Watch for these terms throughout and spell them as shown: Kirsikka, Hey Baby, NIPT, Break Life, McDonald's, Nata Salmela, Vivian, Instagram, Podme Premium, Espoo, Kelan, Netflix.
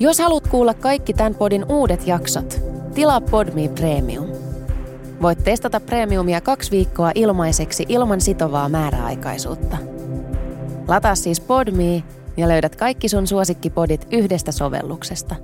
Jos haluat kuulla kaikki tämän podin uudet jaksot, tilaa Podme Premium. Voit testata Premiumia 2 viikkoa ilmaiseksi ilman sitovaa määräaikaisuutta. Lataa siis Podme ja löydät kaikki sun suosikkipodit yhdestä sovelluksesta.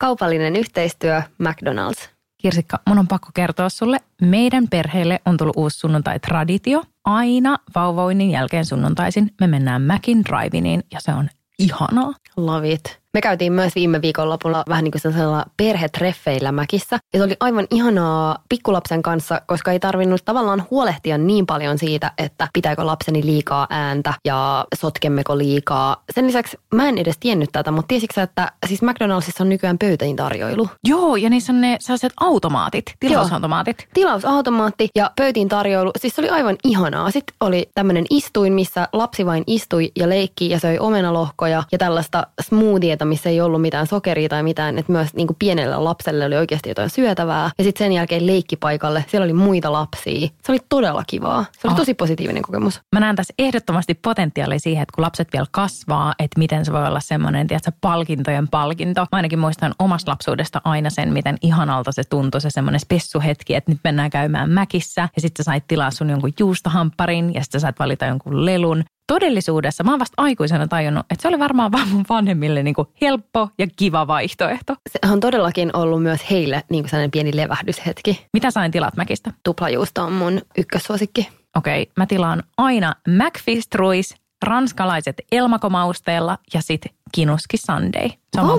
Kaupallinen yhteistyö McDonald's. Kirsikka, mun on pakko kertoa sulle. Meidän perheelle on tullut uusi sunnuntai-traditio. Aina vauvauinnin jälkeen sunnuntaisin me mennään Macin Drive-iniin ja se on ihanaa. Love it. Me käytiin myös viime viikonlopulla vähän niin kuin sellaisella perhetreffeillä Mäkissä. Ja se oli aivan ihanaa pikkulapsen kanssa, koska ei tarvinnut tavallaan huolehtia niin paljon siitä, että pitääkö lapseni liikaa ääntä ja sotkemmeko liikaa. Sen lisäksi mä en edes tiennyt tätä, mutta tiesitkö sä, että siis McDonald'sissa on nykyään pöytäin tarjoilu? Joo, ja niissä on ne sellaiset automaatit, tilausautomaatit. Joo, tilausautomaatti ja pöytiin tarjoilu. Siis se oli aivan ihanaa. Sitten oli tämmöinen istuin, missä lapsi vain istui ja leikki ja söi omenalohkoja ja tällaista smoothieta, missä ei ollut mitään sokeria tai mitään, että myös niin kuin pienellä lapselle oli oikeasti jotain syötävää. Ja sitten sen jälkeen leikkipaikalle, siellä oli muita lapsia. Se oli todella kivaa. Se oli tosi positiivinen kokemus. Mä näen tässä ehdottomasti potentiaalia siihen, että kun lapset vielä kasvaa, että miten se voi olla semmoinen, tiedätkö, palkintojen palkinto. Mä ainakin muistan omasta lapsuudesta aina sen, miten ihanalta se tuntui, se semmoinen spessuhetki, että nyt mennään käymään Mäkissä. Ja sitten sä sait tilaa sun jonkun juustohampparin ja sitten sä sait valita jonkun lelun. Todellisuudessa mä oon vasta aikuisena tajunnut, että se oli varmaan vaan mun vanhemmille niin kuin helppo ja kiva vaihtoehto. Se on todellakin ollut myös heille niin kuin sellainen pieni levähdyshetki. Mitä sain tilat Mäkistä? Tuplajuusto on mun ykkössuosikki. Okei, mä tilaan aina McFistruis, ranskalaiset elmakomausteella ja sit kinuski sundae.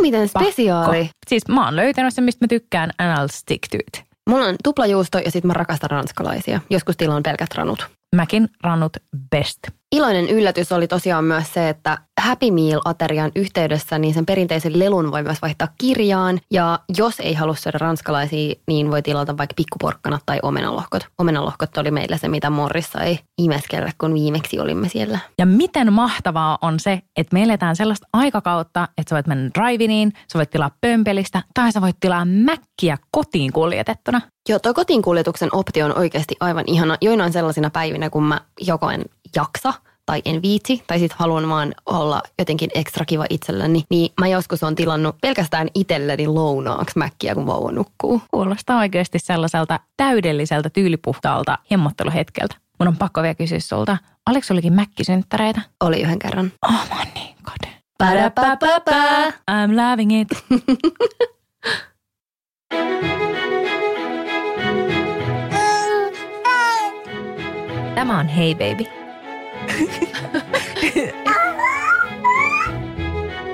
Miten spesiaali. Siis mä oon löytänyt sen, mistä mä tykkään, and I'll stick to it. Mulla on tuplajuusto ja sit mä rakastan ranskalaisia. Joskus tilaan pelkät ranut. Mäkin ranut best. Iloinen yllätys oli tosiaan myös se, että Happy Meal-aterian yhteydessä niin sen perinteisen lelun voi myös vaihtaa kirjaan. Ja jos ei halua syödä ranskalaisia, niin voi tilata vaikka pikkuporkkanat tai omenalohkot. Omenalohkot oli meillä se, mitä Morrissa ei imeskellä, kun viimeksi olimme siellä. Ja miten mahtavaa on se, että me eletään sellaista aikakautta, että sä voit mennä drive-iniin, sä voit tilaa pömpelistä tai sä voit tilaa mäkkiä kotiin kuljetettuna. Joo, toi kotiin kuljetuksen optio on oikeasti aivan ihana. Joinain sellaisina päivinä, kun mä joko en jaksa tai en viitsi, tai sitten haluan vaan olla jotenkin ekstra kiva itselleni, niin mä joskus on tilannut pelkästään itselleni lounaaksi mäkkiä, kun vauva nukkuu. Kuulostaa oikeasti sellaiselta täydelliseltä, tyylipuhtaalta hemmotteluhetkeltä. Mun on pakko vielä kysyä sulta, oliko sullakin mäkkisynttäreitä? Oli yhden kerran. Oh, mä oon niin kaden. Ba-da-ba-ba-ba. I'm loving it. Tämä on Hey Baby.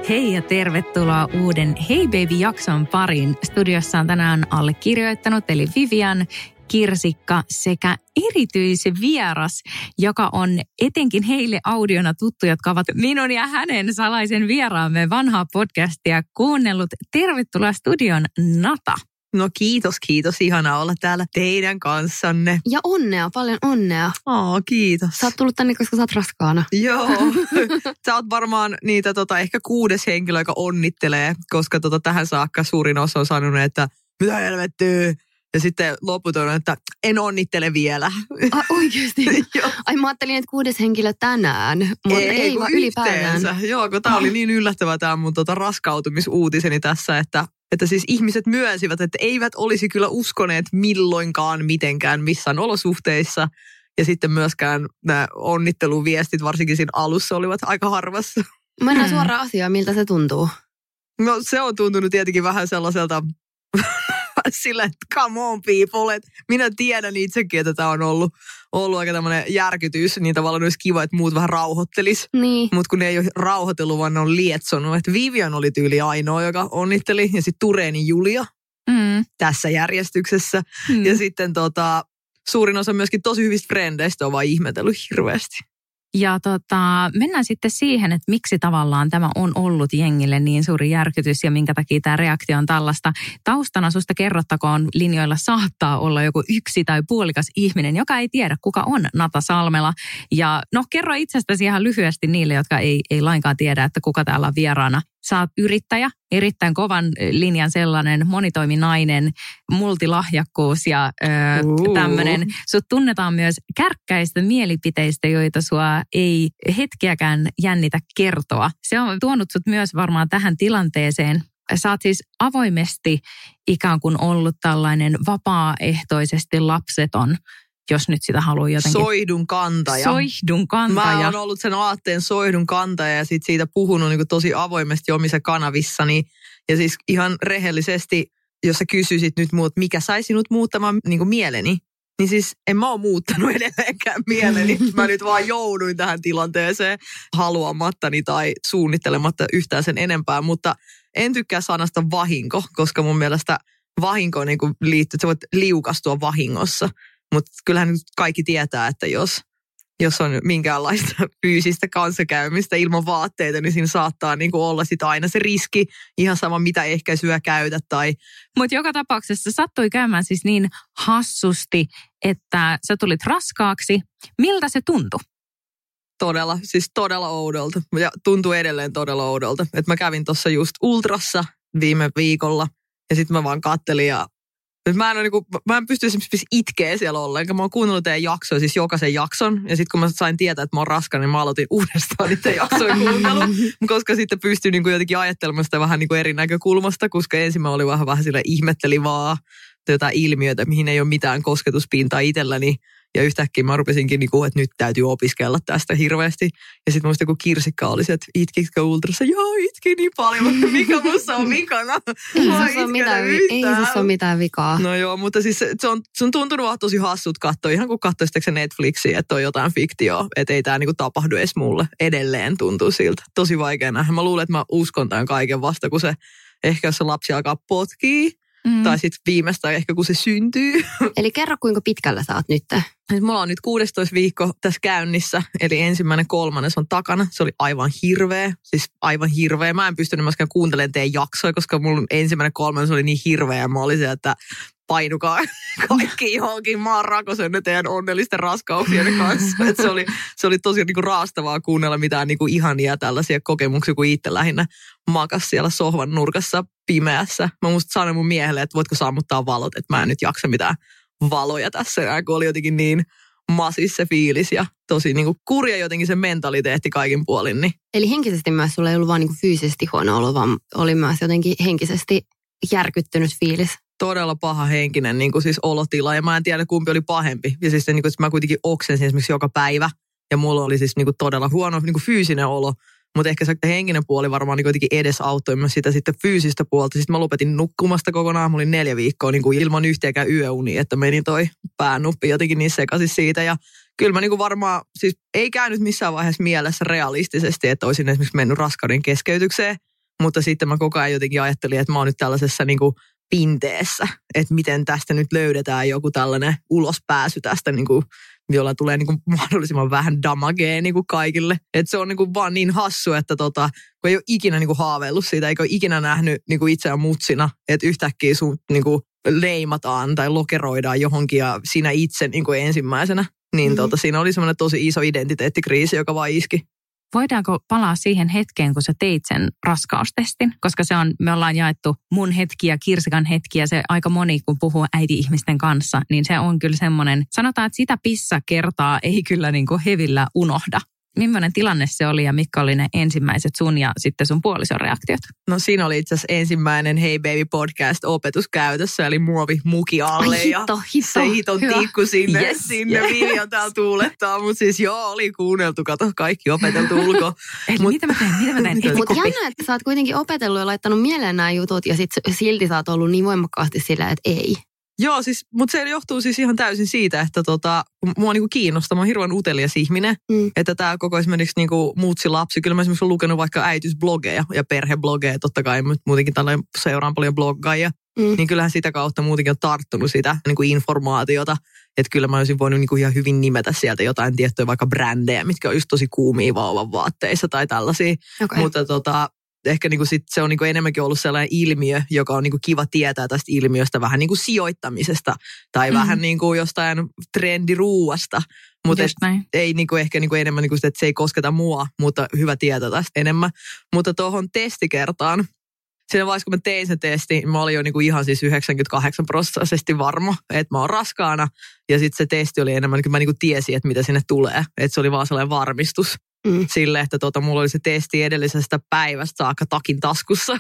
Hei ja tervetuloa uuden Hey Baby-jakson pariin. Studiossa on tänään allekirjoittanut eli Vivian, Kirsikka sekä erityisvieras, joka on etenkin heille audiona tuttu, jotka ovat minun ja hänen salaisen vieraamme vanhaa podcastia kuunnellut. Tervetuloa studion Nata. No kiitos. Ihanaa olla täällä teidän kanssanne. Ja onnea, paljon onnea. Kiitos. Sä oot tullut tänne, koska sä oot raskaana. Joo. Sä oot varmaan niitä ehkä 6. henkilö, joka onnittelee, koska tähän saakka suurin osa on sanonut, että mitä helvettyä. Ja sitten loput on, että en onnittele vielä. Oikeasti? Ai mä ajattelin, että 6. henkilö tänään, mutta ei vaan ylipäätään. Joo, kun tää oli niin yllättävä tää mun raskautumisuutiseni tässä, että siis ihmiset myönsivät, että eivät olisi kyllä uskoneet milloinkaan mitenkään missään olosuhteissa. Ja sitten myöskään nämä onnitteluviestit varsinkin siinä alussa olivat aika harvassa. Mennään suoraan asiaan, miltä se tuntuu? No se on tuntunut tietenkin vähän sellaiselta sillä, että come on people, että minä tiedän itsekin, että tämä on ollut aika tämmöinen järkytys, niin tavallaan olisi kiva, että muut vähän rauhoittelis. Niin. Mutta kun ne ei ole rauhoitellut, vaan ne on lietsonut. Että Vivian oli tyyli ainoa, joka onnitteli, ja sitten Tureeni Julia tässä järjestyksessä. Mm. Ja sitten suurin osa myöskin tosi hyvistä frendeistä on vaan ihmetellyt hirveästi. Ja mennään sitten siihen, että miksi tavallaan tämä on ollut jengille niin suuri järkytys ja minkä takia tämä reaktio on tällaista. Taustana susta kerrottakoon, linjoilla saattaa olla joku yksi tai puolikas ihminen, joka ei tiedä kuka on Nata Salmela. Ja kerro itsestäsi ihan lyhyesti niille, jotka ei lainkaan tiedä, että kuka täällä on vieraana. Sä oot yrittäjä, erittäin kovan linjan sellainen monitoiminainen, multilahjakkuus ja tämmöinen. Sut tunnetaan myös kärkkäistä mielipiteistä, joita sua ei hetkeäkään jännitä kertoa. Se on tuonut sut myös varmaan tähän tilanteeseen. Sä oot siis avoimesti ikään kuin ollut tällainen vapaaehtoisesti lapseton, jos nyt sitä haluaa jotenkin. Soihdun kantaja. Mä oon ollut sen aatteen soihdun kantaja ja sit siitä puhunut niin tosi avoimesti omissa kanavissani. Ja siis ihan rehellisesti, jos sä kysyisit nyt muut, mikä sai sinut muuttamaan niin mieleni, niin siis en mä oo muuttanut edelleenkään mieleni. Mä nyt vaan jouduin tähän tilanteeseen haluamattani tai suunnittelematta yhtään sen enempää. Mutta en tykkää sanasta vahinko, koska mun mielestä vahinko niin liittyy, että sä voit liukastua vahingossa. Mutta kyllähän nyt kaikki tietää, että jos on minkäänlaista fyysistä kanssakäymistä ilman vaatteita, niin siinä saattaa niinku olla sit aina se riski, ihan sama mitä ehkäisyä käytät. Tai... Mutta joka tapauksessa sattui käymään siis niin hassusti, että sä tulit raskaaksi. Miltä se tuntui? Todella, siis todella oudolta. Ja tuntuu edelleen todella oudolta. Et mä kävin tuossa just ultrassa viime viikolla ja sitten mä vaan kattelin ja... Mä en pysty esimerkiksi itkeä siellä ollenkaan. Mä oon kuunnellut teidän jaksoja, siis jokaisen jakson. Ja sitten kun mä sain tietää, että mä oon raskana, niin mä aloitin uudestaan niiden jaksoja kuuntelun. Koska sitten pystyi niin jotenkin ajattelemaan sitä vähän niin eri näkökulmasta. Koska ensin mä olin vähän sillä ihmettelivaa jotain ilmiötä, mihin ei ole mitään kosketuspintaa itselläni. Ja yhtäkkiä mä rupesinkin, niin kuin, että nyt täytyy opiskella tästä hirveästi. Ja sitten musta kun Kirsikka oli se, että itkitkö ultrassa? Joo, itki niin paljon, mutta mikä musta on vikana? Ei se ole mitään vikaa. No joo, mutta siis se on tuntunut vaan tosi hassut katsoa. Ihan kun katsoisitteko se Netflixiä, että on jotain fiktioa. Että ei tää niinku tapahdu edes mulle. Edelleen tuntuu siltä. Tosi vaikea nähdä. Mä luulen, että mä uskon tämän kaiken vasta, kun se ehkä jos se lapsi alkaa potkii. Tai sitten viimeistään ehkä kun se syntyy. Eli kerro kuinka pitkällä sä oot nyt? Mulla on nyt 16 viikko tässä käynnissä, eli 1.3. on takana. Se oli aivan hirveä, siis aivan hirveä. Mä en pystynyt myöskään kuuntelemaan teidän jaksoja, koska mun 1.3. oli niin hirveä. Mä olin se, että painukaa kaikki johonkin maan rakosenne teidän onnellisten raskauksien kanssa. Et se oli tosi niinku raastavaa kuunnella mitään niinku ihania tällaisia kokemuksia, kun itse lähinnä makas siellä sohvan nurkassa pimeässä. Mä musta sanoin mun miehelle, että voitko sammuttaa valot, että mä en nyt jaksa mitään valoja tässä, kun oli jotenkin niin masis se fiilis ja tosi niinku kurja jotenkin se mentaliteetti kaikin puolin. Niin. Eli henkisesti myös sulla ei ollut vaan niinku fyysisesti huono olo, vaan oli myös jotenkin henkisesti järkyttynyt fiilis. Todella paha henkinen niin kuin siis olotila ja mä en tiedä kumpi oli pahempi. Ja siis niin kuin, mä kuitenkin oksensin esimerkiksi joka päivä ja mulla oli siis niin kuin, todella huono niin kuin fyysinen olo. Mutta ehkä se henkinen puoli varmaan niin kuitenkin edes auttoi myös sitä sitten fyysistä puolta. Sitten mä lopetin nukkumasta kokonaan. Mä olin 4 viikkoa niin kuin ilman yhtiäkään yöunia, että meni toi päänuppi jotenkin niin sekaisin siitä. Ja kyllä mä niin kuin varmaan, siis ei käynyt missään vaiheessa mielessä realistisesti, että olisin esimerkiksi mennyt raskauden keskeytykseen. Mutta sitten mä koko ajan jotenkin ajattelin, että mä oon nyt tällaisessa niin kuin pinteessä, että miten tästä nyt löydetään joku tällainen ulospääsy tästä, niin kuin, jolla tulee niin kuin mahdollisimman vähän damagea niin kuin kaikille. Että se on niin kuin vaan niin hassu, että kun ei ole ikinä niin kuin haaveillut siitä, eikä ole ikinä nähnyt niin kuin itseään mutsina, että yhtäkkiä sun niin kuin leimataan tai lokeroidaan johonkin ja sinä itse niin kuin ensimmäisenä. Niin siinä oli semmoinen tosi iso identiteettikriisi, joka vaan iski. Voidaanko palaa siihen hetkeen, kun sä teit sen raskaustestin? Koska se on, me ollaan jaettu mun hetkiä, Kirsikan hetkiä. Se aika moni, kun puhuu äiti-ihmisten kanssa, niin se on kyllä semmoinen, sanotaan, että sitä pissakertaa ei kyllä niin kuin hevillä unohda. Millainen tilanne se oli ja mitkä oli ne ensimmäiset sun ja sitten sun puolison reaktiot? No siinä oli itse asiassa ensimmäinen Hey Baby podcast -opetus käytössä, eli muovi muki alle. Ai, hito. Se hiton tiikku sinne, yes, sinne yes. Vivian täällä tuulettaa, mutta siis joo, oli kuunneltu, kato, kaikki opeteltu ulkoa. Mitä mä tein? Mutta jännä, että sä oot kuitenkin opetellut ja laittanut mieleen nämä jutut ja sit silti sä oot ollut niin voimakkaasti sillä, että ei. Joo, siis, mutta se johtuu siis ihan täysin siitä, että mua niinku kiinnostaa. Mä oon hirveän utelias ihminen, että tää koko esimerkiksi niinku muutsi lapsi. Kyllä mä esimerkiksi oon lukenut vaikka äitiysblogeja ja perheblogeja, totta kai muutenkin tällainen seuraan paljon bloggaajia. Niin kyllähän sitä kautta muutenkin on tarttunut sitä niinku informaatiota. Että kyllä mä olisin voinut niinku ihan hyvin nimetä sieltä jotain tiettyjä vaikka brändejä, mitkä on just tosi kuumia vauvan vaatteissa tai tällaisia. Okay. Mutta ehkä niinku sit se on niinku enemmänkin ollut sellainen ilmiö, joka on niinku kiva tietää tästä ilmiöstä vähän niinku sijoittamisesta tai vähän niinku jostain trendiruuasta. Mutta ei niinku ehkä niinku enemmän niinku sitä, että se ei kosketa mua, mutta hyvä tietää tästä enemmän. Mutta tuohon testikertaan, siinä vaiheessa kun mä tein sen testin, mä olin jo niinku ihan siis 98% varma, että mä oon raskaana. Ja sitten se testi oli enemmän, että mä niinku tiesin, että mitä sinne tulee. Että se oli vaan sellainen varmistus. Sille, että mulla oli se testi edellisestä päivästä saakka takin taskussa,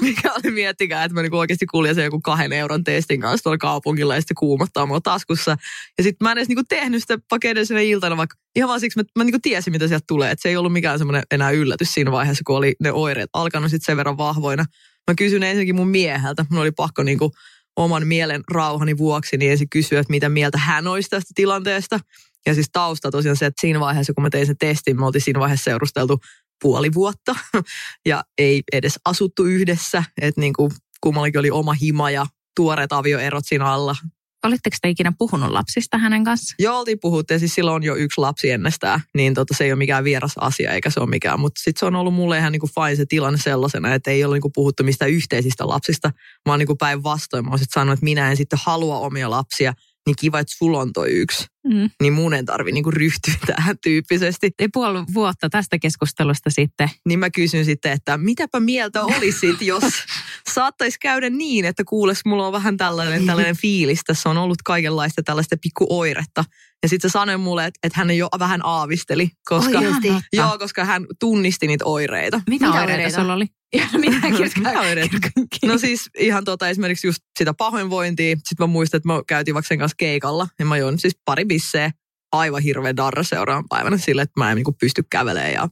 mikä oli miettikää, että mä niinku oikeasti kuljasin joku 2 euron testin kanssa tuolla kaupungilla ja sitten kuumottaa mua taskussa. Ja sitten mä en edes niinku tehnyt sitä pakeiden iltana, vaikka ihan vaan siksi mä niinku tiesin, mitä sieltä tulee. Että se ei ollut mikään semmoinen enää yllätys siinä vaiheessa, kun oli ne oireet alkanut sitten sen verran vahvoina. Mä kysyin ensinnäkin mun mieheltä, mun oli pakko niinku oman mielen rauhani vuoksi niin ensin kysyä, että mitä mieltä hän olisi tästä tilanteesta. Ja siis tausta tosiaan se, että siinä vaiheessa, kun mä tein sen testin, me oltiin siinä vaiheessa seurusteltu puoli vuotta ja ei edes asuttu yhdessä. Että niin kuin kummallakin oli oma hima ja tuoreet avioerot siinä alla. Oletteko te ikinä puhunut lapsista hänen kanssa? Joo, oltiin puhuttu ja siis silloin on jo yksi lapsi ennestään, niin se ei ole mikään vieras asia eikä se ole mikään. Mutta sitten se on ollut mulle ihan niin kuin fine se tilanne sellaisena, että ei ole niin kuin puhuttu mistään yhteisistä lapsista, vaan niin kuin päinvastoin. Mä oon sitten sanonut, että minä en sitten halua omia lapsia. Niin kiva, että sulla on toi yksi. Niin mun en tarvi niinku ryhtyä tähän tyyppisesti. Ei puoli vuotta tästä keskustelusta sitten. Niin mä kysyn sitten, että mitäpä mieltä olisit, jos saattaisi käydä niin, että kuules, mulla on vähän tällainen fiilis. Tässä on ollut kaikenlaista tällaista pikkuoiretta. Ja sitten se sanoi mulle, että hän jo vähän aavisteli, koska hän tunnisti niitä oireita. Mitä oireita sulla oli? No siis ihan esimerkiksi just sitä pahoinvointia. Sitten mä muistan, että mä käytiin vaikka sen kanssa keikalla ja mä join siis pari bissee. Aivan hirveä darra seuraavan päivänä sille, että mä en niinku pysty kävelemään ja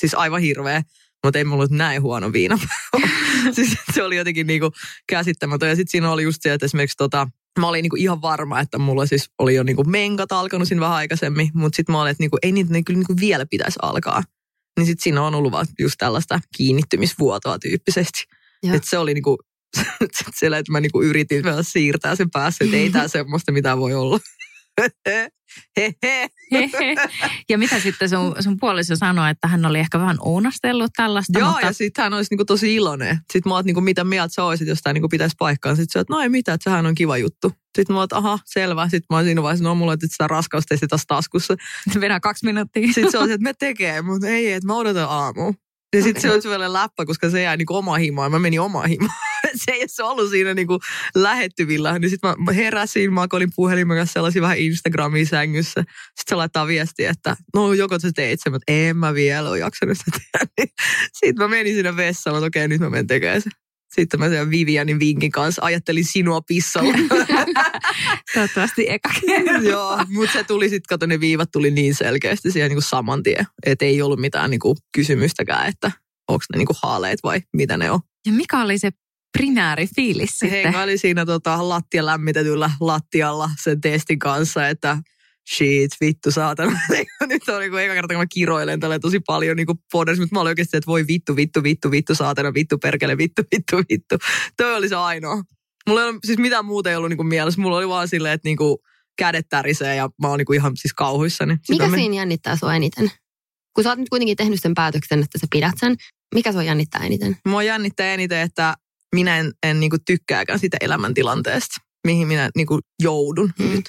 siis aivan hirveä. Mutta ei mulla ollut näin huono viinapäivä. Siis se oli jotenkin niinku käsittämätön. Ja sitten siinä oli just se, että esimerkiksi mä olin niinku ihan varma, että mulla siis oli jo niinku menkat alkanut siinä vähän aikaisemmin. Mutta sitten mä olin, että niinku, ei niitä kyllä niinku vielä pitäisi alkaa. Niin sitten siinä on ollut vaan just tällaista kiinnittymisvuotoa tyyppisesti. Että se oli niinku siellä, että mä niinku yritin vielä siirtää sen päässä, että ei tää semmoista mitä voi olla. Ja mitä sitten sun puoliso sanoi, että hän oli ehkä vähän ounastellut tällaista. Joo, mutta... ja sitten hän olisi niinku tosi iloinen. Sitten mä oot niinku, mitä mieltä sä oisit, jos tää niinku pitäisi paikkaan. Sitten sä oot, no ei mitään, että sehän on kiva juttu. Sitten mä oot, aha, selvä. Sitten mä oon siinä vaiheessa, no mulla on sitä raskaustesti tässä taskussa. Se venää 2 minuuttia. Sitten se on, että me tekee, mutta ei, että mä odotan aamua. Ja sitten se on sellainen läppä, koska se jäi niinku omaa himaa ja mä menin omaa himaa. Se ei ole ollut siinä niinku lähettyvillä. Niin sitten mä heräsin, mä olin puhelimen kanssa sellaisia vähän Instagramin sängyssä. Sitten se laittaa viestiä, että no joko sä teit sen, mutta en mä vielä ole jaksanut sitä tehdä. Sitten mä menin siinä vessaan, että okei, nyt mä menen tekemään sen. Sitten mä siellä Vivianin vinkin kanssa ajattelin sinua pissalla. Toivottavasti eka kertaa. Joo, mutta se tuli sitten, kato ne viivat tuli niin selkeästi siihen niinku saman tien. Että ei ollut mitään niinku kysymystäkään, että onko ne niinku haaleet vai mitä ne on. Ja mikä oli se primääri fiilis sitten? Hei, mä olin siinä lattia lämmitetyllä lattialla sen testin kanssa, että shit, vittu saatana. Nyt on niinku eka kerta, kun mä kiroilen tälleen tosi paljon niinku poders, mutta mä olin oikeasti, että voi vittu saatana, vittu perkele, vittu. Toi oli se ainoa. Mulla ei ollut, siis mitään muuta ei ollut niinku mielessä. Mulla oli vaan silleen, että niinku kädet tärisee ja mä oon niinku ihan siis kauhuissani. Mikä siinä jännittää sua eniten? Kun sä oot nyt kuitenkin tehnyt sen päätöksen, että sä pidät sen. Mikä sua jännittää eniten? Mua jännittää eniten, että minä en niinku tykkääkään sitä elämäntilanteesta, mihin minä niinku joudun nyt.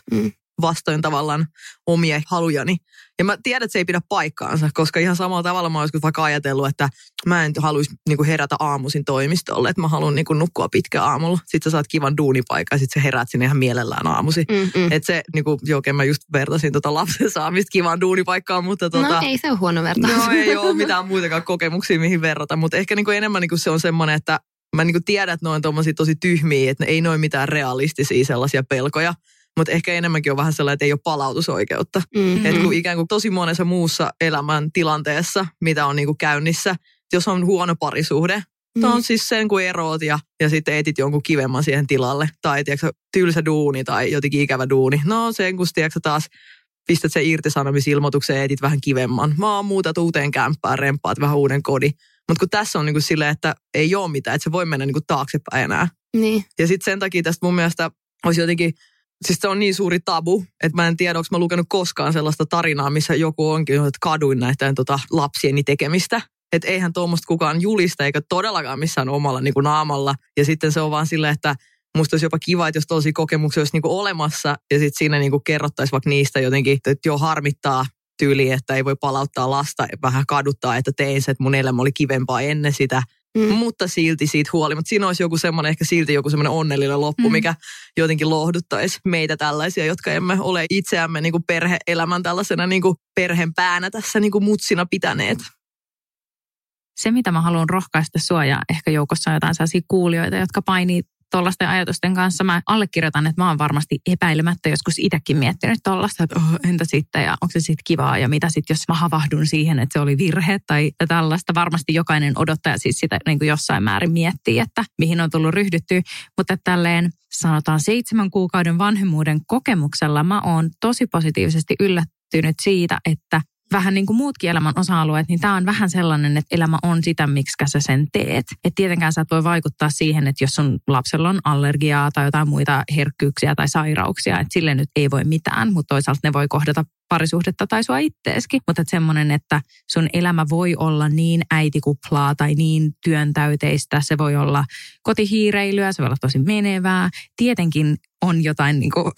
Vastoin tavallaan omia halujani. Ja mä tiedän, että se ei pidä paikkaansa, koska ihan samalla tavalla mä oon joskus vaikka ajatellut, että mä en haluaisi niinku herätä aamuisin toimistolle, että mä haluan niinku nukkua pitkään aamulla. Sitten sä saat kivan duunipaikan ja sit sä herät sinne ihan mielellään aamuisin. Että se, niinku, mä just vertasin lapsen saamista kivaan duunipaikkaan, mutta No ei se ole huono vertaus. Joo, ei ole mitään muitakaan kokemuksia, mihin verrata, mutta ehkä niinku enemmän niinku se on semmoinen, että mä niinku tiedän, että ne on tommosia tosi tyhmiä, että ei noin mitään realistisia sellaisia pelkoja. Mutta ehkä enemmänkin on vähän sellainen, että ei ole palautusoikeutta. Että kun ikään kuin tosi monessa muussa elämän tilanteessa, mitä on niinku käynnissä, jos on huono parisuhde, se on siis sen kun eroot ja sitten etit jonkun kivemman siihen tilalle. Tai tiedätkö, tylsä duuni tai jotenkin ikävä duuni. No sen kun tiedätkö, taas pistät sen irtisanomisilmoituksen ja etit vähän kivemman. Mä oon muutat uuteen kämppään, rempaat vähän uuden kodin. Mutta kun tässä on niinku silleen, että ei ole mitään, että se voi mennä niinku taaksepäin enää. Niin. Ja sitten sen takia tästä mun mielestä olisi jotenkin... Siis se on niin suuri tabu, että mä en tiedä, onko mä lukenut koskaan sellaista tarinaa, missä joku onkin, että kaduin näitä lapsieni tekemistä. Että eihän tuommoista kukaan julista eikä todellakaan missään omalla niin kuin naamalla. Ja sitten se on vaan silleen, että musta olisi jopa kiva, että jos tollaisia kokemuksia olisi niin kuin olemassa ja sitten siinä niin kuin kerrottaisiin vaikka niistä jotenkin, että jo harmittaa tyyliin, että ei voi palauttaa lasta, vähän kaduttaa, että tein se, että mun elämä oli kivempaa ennen sitä. Mm. Mutta silti siitä huolimatta. Siinä olisi joku semmoinen, ehkä silti joku semmoinen onnellinen loppu, mikä jotenkin lohduttaisi meitä tällaisia, jotka emme ole itseämme niin kuin perhe-elämän tällaisena niin kuin perheen päänä tässä niin kuin mutsina pitäneet. Se, mitä mä haluan rohkaista sua, ja ehkä joukossa on jotain sellaisia kuulijoita, jotka painii tuollaisten ajatusten kanssa. Mä allekirjoitan, että mä oon varmasti epäilemättä joskus itsekin miettinyt tuollaista, että entä sitten ja onko se sitten kivaa ja mitä sitten, jos mä havahdun siihen, että se oli virhe tai tällaista. Varmasti jokainen odottaja siis sitä niin kuin jossain määrin miettii, että mihin on tullut ryhdyttyä, mutta tälleen sanotaan 7 kuukauden vanhemmuuden kokemuksella mä oon tosi positiivisesti yllättynyt siitä, että vähän niin kuin muutkin elämän osa-alueet, niin tämä on vähän sellainen, että elämä on sitä, miksi sä sen teet. Että tietenkään sä et voi vaikuttaa siihen, että jos sun lapsella on allergiaa tai jotain muita herkkyyksiä tai sairauksia, että sille nyt ei voi mitään, mutta toisaalta ne voi kohdata parisuhdetta tai sua itteeskin. Mutta että semmoinen, että sun elämä voi olla niin äitikuplaa tai niin työntäyteistä, se voi olla kotihiireilyä, se voi olla tosi menevää. Tietenkin on jotain niin kuin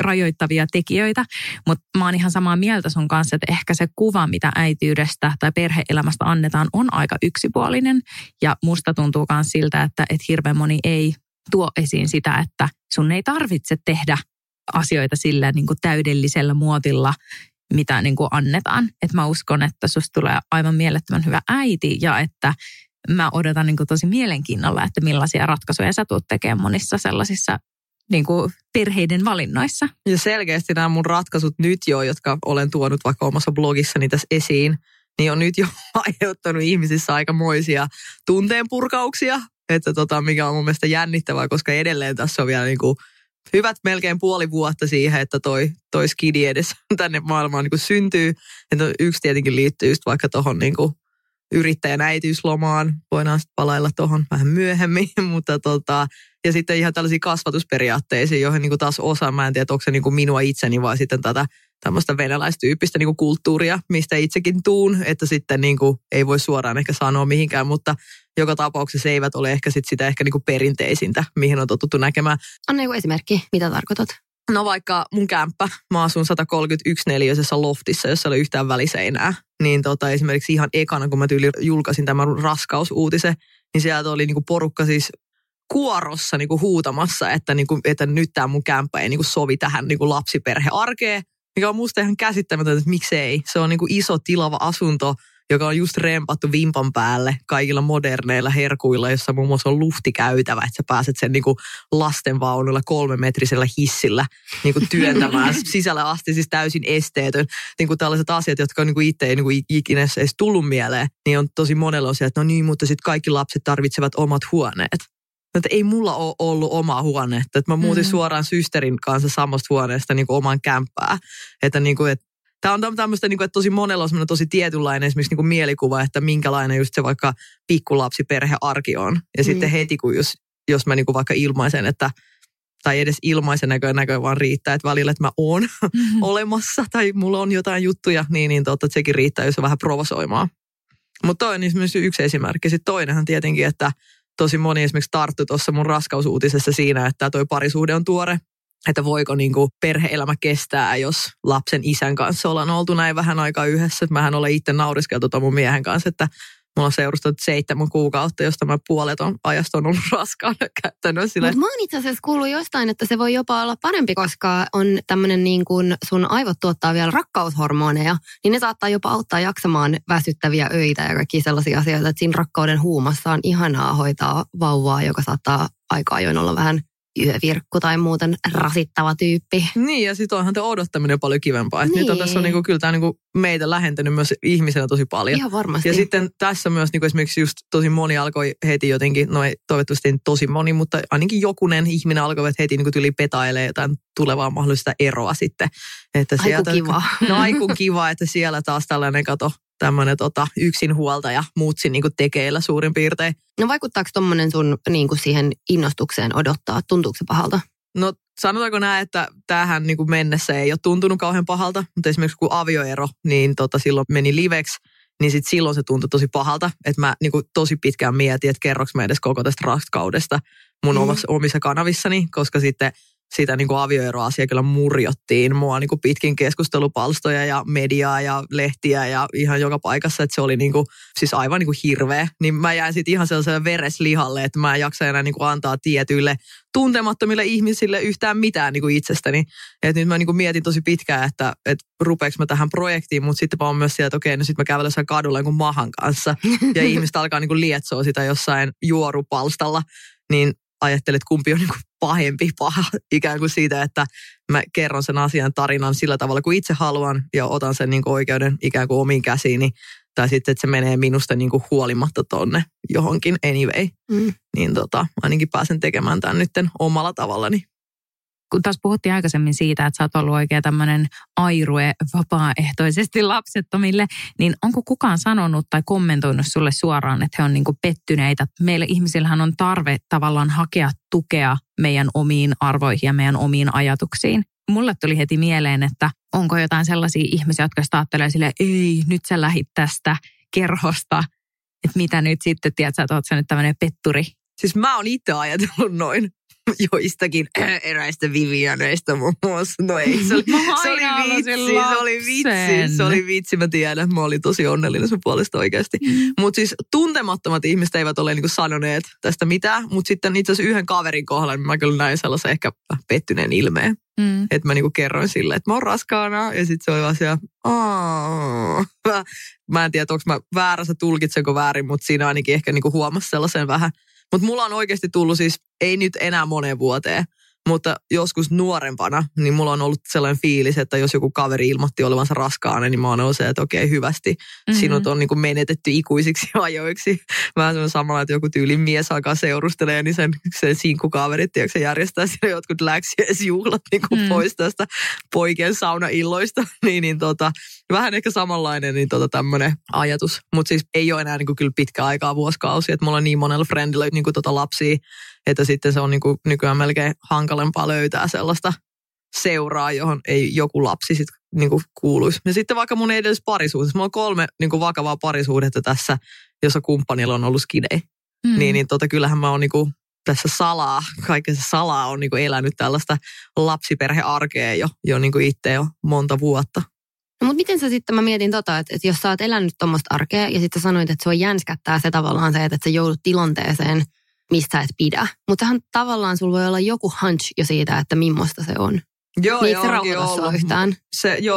rajoittavia tekijöitä, mutta mä oon ihan samaa mieltä sun kanssa, että ehkä se kuva, mitä äitiydestä tai perhe-elämästä annetaan, on aika yksipuolinen. Ja musta tuntuu myös siltä, että hirveän moni ei tuo esiin sitä, että sun ei tarvitse tehdä asioita sillä niin kuin täydellisellä muotilla, mitä niin kuin annetaan. Et mä uskon, että susta tulee aivan mielettömän hyvä äiti ja että mä odotan niin kuin tosi mielenkiinnolla, että millaisia ratkaisuja sä tuut tekemään monissa sellaisissa niin kuin perheiden valinnoissa. Ja selkeästi nämä mun ratkaisut nyt jo, jotka olen tuonut vaikka omassa blogissani tässä esiin, niin on nyt jo aiheuttanut ihmisissä aikamoisia tunteen purkauksia, että mikä on mun mielestä jännittävää, koska edelleen tässä on vielä niin kuin hyvät melkein puoli vuotta siihen, että toi skidi edes tänne maailmaan niin kuin syntyy. Että yksi tietenkin liittyy just vaikka tuohon niin kuin yrittäjän äitiyslomaan. Voidaan sitten palailla tuohon vähän myöhemmin. Mutta ja sitten ihan tällaisia kasvatusperiaatteisiin, joihin niin kuin taas osa. Mä en tiedä, onko se niin kuin minua itseni vai sitten tätä tämmöistä venäläistyyppistä niin kuin kulttuuria, mistä itsekin tuun. Että sitten niin kuin ei voi suoraan ehkä sanoa mihinkään, mutta joka tapauksessa eivät ole ehkä sitä ehkä niinku perinteisintä, mihin on totuttu näkemään. Anna joku esimerkki, mitä tarkoitat? No vaikka mun kämppä, mä asun 131 neliöisessä loftissa, jossa ei ole yhtään väliseinää. Niin esimerkiksi ihan ekana, kun mä tyyli julkaisin tämän raskausuutisen, niin sieltä oli niinku porukka siis kuorossa niinku huutamassa, että nyt tää mun kämppä ei niinku sovi tähän niinku lapsiperhearkeen. Mikä on musta ihan käsittämätöntä, että miksei. Se on niinku iso tilava asunto, joka on just rempattu vimpan päälle kaikilla moderneilla herkuilla, jossa muun muassa on luftikäytävä, että sä pääset sen niinku lastenvaunulla 3-metrisellä hissillä niinku työntämään sisällä asti, siis täysin esteetön. Niinku tällaiset asiat, jotka on niinku itse ei niinku ikinä edes tullut mieleen, niin on tosi monella osia, että no niin, mutta sitten kaikki lapset tarvitsevat omat huoneet. Että ei mulla ole ollut omaa huonetta. Että mä muutin suoraan systerin kanssa samasta huoneesta niinku oman kämppään. Että niinku, että tämä on tämmöistä, että tosi monella on semmoinen tosi tietynlainen esimerkiksi mielikuva, että minkälainen just se vaikka pikkulapsiperhearki on. Ja sitten heti, kun jos mä vaikka ilmaisen, että, tai edes ilmaisen näköinen vaan riittää, että välillä, että mä oon olemassa tai mulla on jotain juttuja, niin totta, että sekin riittää, jos on vähän provosoimaa. Mutta toi on esimerkiksi yksi esimerkki. Sitten toinenhan tietenkin, että tosi moni esimerkiksi tarttui tuossa mun raskausuutisessa siinä, että toi parisuhde on tuore. Että voiko perhe-elämä kestää, jos lapsen isän kanssa ollaan oltu näin vähän aikaa yhdessä. Mähän olen itse nauriskeltu mun miehen kanssa, että mulla on seurustunut 7 kuukautta, josta mä puolet ajasta on ollut raskaana käytännössä. Mutta mä oon itse asiassa kuullut jostain, että se voi jopa olla parempi, koska on tämmöinen sun aivot tuottaa vielä rakkaushormoneja, niin ne saattaa jopa auttaa jaksamaan väsyttäviä öitä ja kaikki sellaisia asioita, että siinä rakkauden huumassa on ihanaa hoitaa vauvaa, joka saattaa aika ajoin olla vähän yövirkku tai muuten rasittava tyyppi. Niin, ja sitten onhan te odottaminen paljon kivempaa. Niin. Nyt tässä on kyllä tämä meitä lähentänyt myös ihmisenä tosi paljon. Ihan varmasti. Ja sitten tässä myös esimerkiksi just tosi moni alkoi heti jotenkin, no ei toivottavasti tosi moni, mutta ainakin jokunen ihminen alkoi heti tyli petailee jotain tulevaa mahdollista eroa sitten. Että sieltä, aiku kiva. No aiku kiva, että siellä taas tällainen tämmöinen yksinhuoltaja muutsi tekeillä suurin piirtein. No vaikuttaako tommonen sun siihen innostukseen odottaa? Tuntuuko se pahalta? No sanotaanko näin, että tämähän mennessä ei ole tuntunut kauhean pahalta, mutta esimerkiksi kun avioero, niin silloin meni liveksi niin sit silloin se tuntui tosi pahalta, että mä niin kuin tosi pitkään mietin, että kerroks mä edes koko tästä raskaudesta mun omissa kanavissani, koska sitten sitä niin kuin avioeroasia kyllä murjottiin mua niin kuin pitkin keskustelupalstoja ja mediaa ja lehtiä ja ihan joka paikassa, että se oli niin kuin, siis aivan niin kuin hirveä. Niin mä jäin sitten ihan sellaiselle vereslihalle, että mä en jaksa enää niin kuin antaa tietyille tuntemattomille ihmisille yhtään mitään niin kuin itsestäni. Et nyt mä niin kuin mietin tosi pitkään, että rupeeks mä tähän projektiin, mutta sitten mä oon myös sieltä, että okei, no sit mä kävelen jossain kadulla jonkun mahan kanssa ja ihmiset alkaa niin kuin lietsoa sitä jossain juorupalstalla, niin ajattelet, että kumpi on niin kuin pahempi paha ikään kuin siitä, että mä kerron sen asian tarinan sillä tavalla, kuin itse haluan ja otan sen niin kuin oikeuden ikään kuin omiin käsiini. Tai sitten, että se menee minusta niin kuin huolimatta tonne johonkin anyway. Niin ainakin pääsen tekemään tämän nytten omalla tavallani. Kun taas puhuttiin aikaisemmin siitä, että sä oot ollut oikein tämmöinen airue vapaaehtoisesti lapsettomille, niin onko kukaan sanonut tai kommentoinut sulle suoraan, että he on niinku pettyneitä? Meillä ihmisillähän on tarve tavallaan hakea tukea meidän omiin arvoihin ja meidän omiin ajatuksiin. Mulle tuli heti mieleen, että onko jotain sellaisia ihmisiä, jotka ajattelee silleen, ei, nyt sä lähit tästä kerhosta, että mitä nyt sitten, tiedät sä, että oot sä nyt tämmöinen petturi. Siis mä oon itse ajatellut noin. Joistakin eräistä Vivianeista muun muassa. No ei, se oli vitsi, mä tiedän. Mä olin tosi onnellinen sun puolesta oikeasti. Mutta siis tuntemattomat ihmiset eivät ole niinku sanoneet tästä mitään, mutta sitten itse asiassa yhden kaverin kohdalla mä kyllä näin sellaisen ehkä pettyneen ilmeen. Että mä niinku kerroin sille, että mä oon raskaana ja sitten se oli vaan siellä, mä en tiedä, onko mä väärässä, tulkitsenko väärin, mutta siinä ainakin ehkä niinku huomasi sellaisen vähän. Mutta mulla on oikeasti tullut siis, ei nyt enää moneen vuoteen, mutta joskus nuorempana, niin mulla on ollut sellainen fiilis, että jos joku kaveri ilmoitti olevansa raskaana, niin mä oon ollut se, että okei, hyvästi. Sinut on niin kuin menetetty ikuisiksi ajoiksi. Vähän semmoinen samalla, että joku tyylin mies alkaa seurustelemaan, niin sen sinkkukaverit, tiedätkö, järjestää siellä jotkut läksiäisjuhlat niin kuin pois tästä poikien saunailloista. Vähän ehkä samanlainen niin tämmöinen ajatus. Mutta siis ei ole enää niin kuin kyllä pitkä aikaa, vuosikausia, että mulla on niin monella friendillä niin kuin lapsia, että sitten se on niin kuin nykyään melkein hankalempaa löytää sellaista seuraa, johon ei joku lapsi sitten niin kuin kuuluisi. Ja sitten vaikka mun edellisessä parisuhteessa, mulla on 3 niin kuin vakavaa parisuhdetta tässä, jossa kumppanilla on ollut skidei. Kyllähän mä oon niin kuin tässä salaa, kaikessa salaa on niin kuin elänyt tällaista lapsiperhearkea jo niin kuin itse jo monta vuotta. No, mutta miten sä sitten, mä mietin että jos sä oot elänyt tuommoista arkea ja sitten sanoit, että sua jänskättää se tavallaan se, että sä joudut tilanteeseen, mistä et pidä. Mutta tavallaan sulla voi olla joku hunch jo siitä, että millaista se on. Joo, niin, eikö se rauhoita sua yhtään? Mutta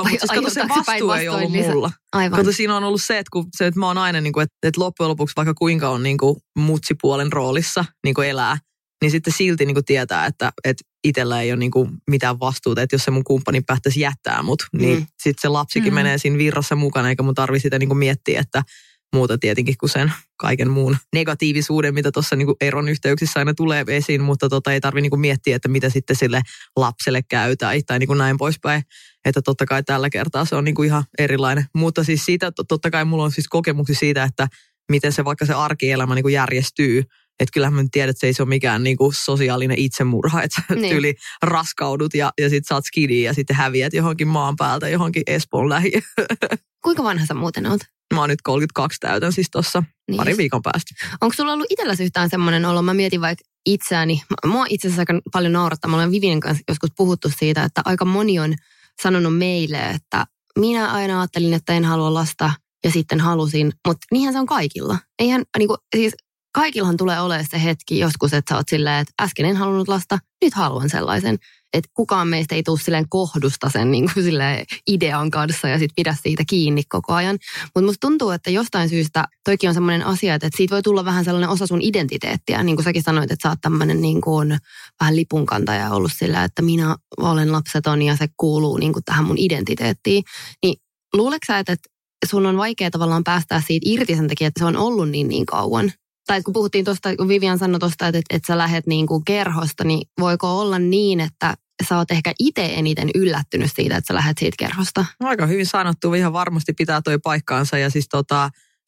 siis kato, se vastuu ei ollut mulla. Aivan. Kato, siinä on ollut se, että, kun, se, että mä oon aina, niin kuin, että loppujen lopuksi vaikka kuinka on niin kuin, mutsipuolen roolissa niin kuin elää, niin sitten silti niin kuin tietää, että itsellä ei ole niin kuin mitään vastuuta, että jos se mun kumppani päättäisi jättää mut, niin sitten se lapsikin menee siinä virrassa mukana, eikä mun tarvitse sitä niin kuin miettiä, että muuta tietenkin kuin sen kaiken muun negatiivisuuden, mitä tuossa niin kuin eron yhteyksissä aina tulee esiin, mutta ei tarvitse niin kuin miettiä, että mitä sitten sille lapselle käy tai niin kuin näin poispäin. Että totta kai tällä kertaa se on niin kuin ihan erilainen. Mutta siis siitä, totta kai mulla on siis kokemuksia siitä, että miten se vaikka se arkielämä niin kuin järjestyy. Että kyllähän mä nyt tiedän, että se ei ole mikään niinku sosiaalinen itsemurha, että sä tyyli raskaudut ja sit saat skidin ja sitten häviät johonkin maan päältä, johonkin Espoon lähiöön. Kuinka vanha sä muuten oot? Mä oon nyt 32 täytän siis tossa parin viikon päästä. Onko sulla ollut itselläsi yhtään semmoinen olo? Mä mietin vaikka itseäni. Mua itse asiassa aika paljon naurattaa. Mä olen Vivian kanssa joskus puhuttu siitä, että aika moni on sanonut meille, että minä aina ajattelin, että en halua lasta ja sitten halusin. Mutta niinhän se on kaikilla. Eihän niinku siis... Kaikillahan tulee olemaan se hetki joskus, että sä oot silleen, että äsken en halunnut lasta, nyt haluan sellaisen. Että kukaan meistä ei tule silleen kohdusta sen niin kuin silleen idean kanssa ja sitten pidä siitä kiinni koko ajan. Mutta musta tuntuu, että jostain syystä toikin on semmoinen asia, että siitä voi tulla vähän sellainen osa sun identiteettiä. Niin kuin säkin sanoit, että sä oot tämmöinen niin kuin vähän lipunkantaja ollut sillä, että minä olen lapseton ja se kuuluu niin kuin tähän mun identiteettiin. Niin luuletko sä, että sun on vaikea tavallaan päästää siitä irti sen takia, että se on ollut niin kauan? Tai kun puhuttiin tuosta, kun Vivian sanoi tuosta, että sä lähdet niin kuin kerhosta, niin voiko olla niin, että sä oot ehkä itse eniten yllättynyt siitä, että sä lähdet siitä kerhosta? No, aika hyvin sanottu, ihan varmasti pitää toi paikkaansa ja siis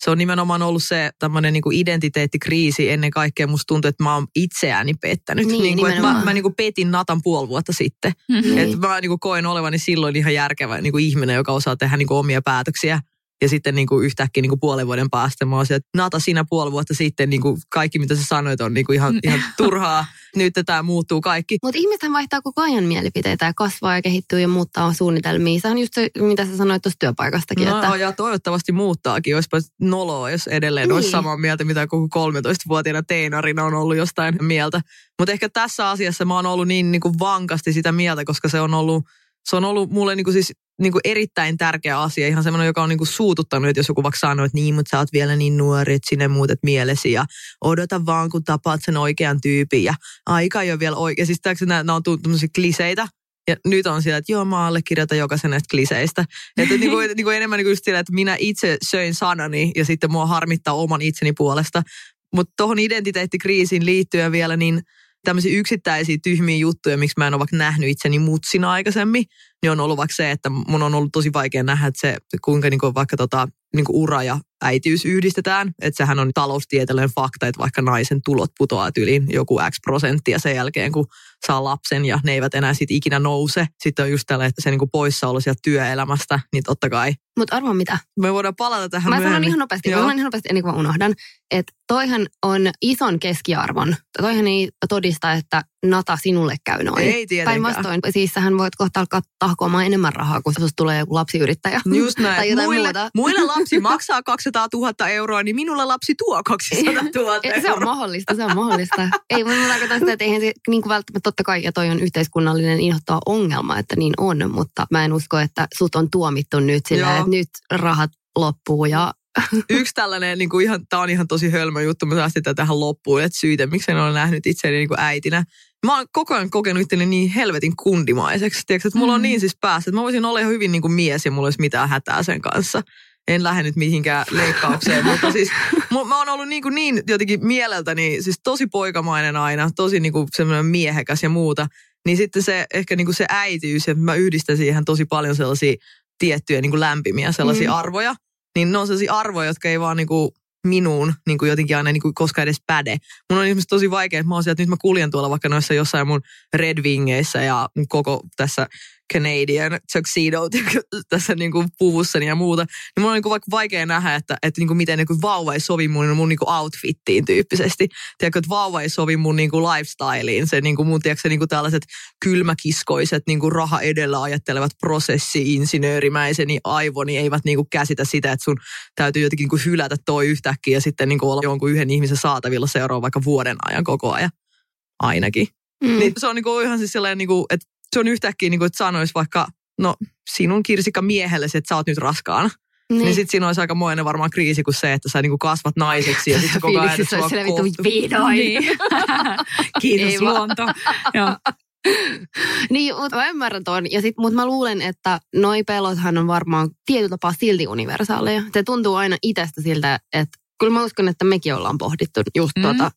se on nimenomaan ollut se tämmöinen niin kuin identiteettikriisi ennen kaikkea. Musta tuntuu, että mä oon itseäni pettänyt. Niin kuin, että mä niin kuin petin Natan puoli vuotta sitten. Että mä niin kuin koen olevani silloin ihan järkevä niin kuin ihminen, joka osaa tehdä niin kuin omia päätöksiä. Ja sitten niin kuin yhtäkkiä niin kuin puolen vuoden päästä mä oon se, että Nata, sinä puoli vuotta sitten niin kuin kaikki, mitä sä sanoit, on niin kuin ihan turhaa. Nyt tämä muuttuu kaikki. Mutta ihmisethän vaihtaa koko ajan mielipiteitä ja kasvaa ja kehittyy ja muuttaa suunnitelmia. Se on just se, mitä sä sanoit tuossa työpaikastakin. No että... ja toivottavasti muuttaakin. Olisipa noloa, jos edelleen niin. Olisi samaa mieltä, mitä koko 13-vuotiaana teinarina on ollut jostain mieltä. Mutta ehkä tässä asiassa mä oon ollut niin kuin vankasti sitä mieltä, koska se on ollut mulle niin kuin siis... Niin kuin erittäin tärkeä asia, ihan semmoinen, joka on niin kuin suututtanut, että jos joku vaikka sanoo, että niin, mutta sä oot vielä niin nuori, että sinne muutat mielesi ja odota vaan, kun tapaat sen oikean tyypin ja aika ei ole vielä oikein. Siis nämä on tullut tämmöisiä kliseitä ja nyt on sillä, että joo, mä allekirjoitan jokaisen näistä kliseistä. Että niin kuin enemmän niin kuin just sillä, että minä itse söin sanani ja sitten mua harmittaa oman itseni puolesta. Mutta tuohon identiteettikriisiin liittyen vielä niin tämmöisiä yksittäisiä tyhmiä juttuja, miksi mä en ole vaikka nähnyt itseni mutsina aikaisemmin, niin on ollut vaikka se, että mun on ollut tosi vaikea nähdä, että se, kuinka niinku vaikka niinku ura ja äitiys yhdistetään. Että sehän on taloustieteellinen fakta, että vaikka naisen tulot putoaa yli joku X% sen jälkeen, kun saa lapsen ja ne eivät enää sit ikinä nouse. Sitten on just tällä, että se niinku poissaolo sieltä työelämästä, niin totta kai. Mutta arvaa mitä? Me voidaan palata tähän myöhemmin. Mä sanon ihan nopeasti, ennen kuin mä unohdan, että toihan on ison keskiarvon. Toihan ei todista, että Nata, sinulle käy noin. Ei tietenkään. Päinvastoin, siis sähän voit kohta alkaa tahkoamaan enemmän rahaa, kun susta tulee joku lapsiyrittäjä. Just näin. Tai jotain muuta. Muille lapsi maksaa 200 000 €, niin minulla lapsi tuo 200 000 €. Se on mahdollista. Ei, mutta tarkoitan sitä, että eihän se niin välttämättä totta kai, ja toi on yhteiskunnallinen inhottava ongelma, että niin on, mutta mä en usko, että sut on tuomittu nyt sillä, että nyt rahat loppuu ja... Yksi tällainen, niin kuin ihan, tämä on ihan tosi hölmö juttu, mä säästin tätä tähän loppuun, että syytä, miksi en ole nähnyt itseäni niin kuin äitinä. Mä oon koko ajan kokenut itseäni niin helvetin kundimaiseksi, tiiäks, että mulla on niin siis päässä, että mä voisin olla ihan hyvin niin kuin mies ja mulla olisi mitään hätää sen kanssa. En lähde nyt mihinkään leikkaukseen, mutta siis mä oon ollut niin jotenkin mieleltäni, siis tosi poikamainen aina, tosi niin kuin semmoinen miehekäs ja muuta. Niin sitten se ehkä niin kuin se äitiys, että mä yhdistän siihen tosi paljon sellaisia tiettyjä niin kuin lämpimiä sellaisia arvoja. Niin ne on sellaisia arvoja, jotka ei vaan niinku minuun niinku jotenkin aina niinku koskaan edes päde. Mun on esimerkiksi tosi vaikea, että mä oon siellä, että nyt mä kuljen tuolla vaikka noissa jossain mun Red Wingeissä ja koko tässä Canadian tuxedo tässä niinku puvussani ja muuta. Niin mun on niinku vaikka vaikea nähdä, että niinku miten niinku vauva ei sovi mun niinku outfittiin tyyppisesti. Tiedätkö, että vauva ei sovi mun niinku lifestyleen. Se niinku mun, tiedätkö, niinku tällaiset kylmäkiskoiset niinku raha edellä ajattelevat prosessi-insinöörimäiseni aivoni eivät niinku käsitä sitä, että sun täytyy jotenkin niinku hylätä toi yhtäkkiä ja sitten niinku olla jonkun yhden ihmisen saatavilla seuraavan vaikka vuoden ajan koko ajan. Ainakin. Niin se on niinku ihan siis sellainen niinku, että se on yhtäkkiä, niin kuin, että sanoisi vaikka, no sinun Kirsikka miehellesi, että sä oot nyt raskaana. Niin sitten siinä olisi aikamoinen varmaan kriisi kuin se, että sä niin kuin kasvat naiseksi ja sitten koko ajan... Fiiliksissä olisi siellä vittu vihdoin. Kiitos luonto. Niin, mutta mä ymmärrän ton. Ja sit, mutta mä luulen, että noi pelothan on varmaan tietyllä tapaa silti universaaleja. Se tuntuu aina itsestä siltä, että kyllä mä uskon, että mekin ollaan pohdittu just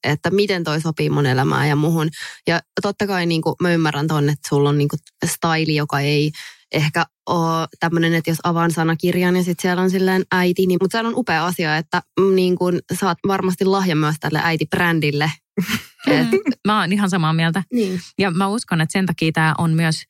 että miten toi sopii mun elämään ja muhun. Ja totta kai niin kuin mä ymmärrän ton, että sulla on niin kuin staili, joka ei ehkä ole tämmöinen, että jos avaan sanakirjan ja sitten siellä on silleen äiti. Niin, mutta se on upea asia, että niin kuin saat varmasti lahja myös tälle äitibrändille. Mä oon ihan samaa mieltä. Niin. Ja mä uskon, että sen takia tämä on myös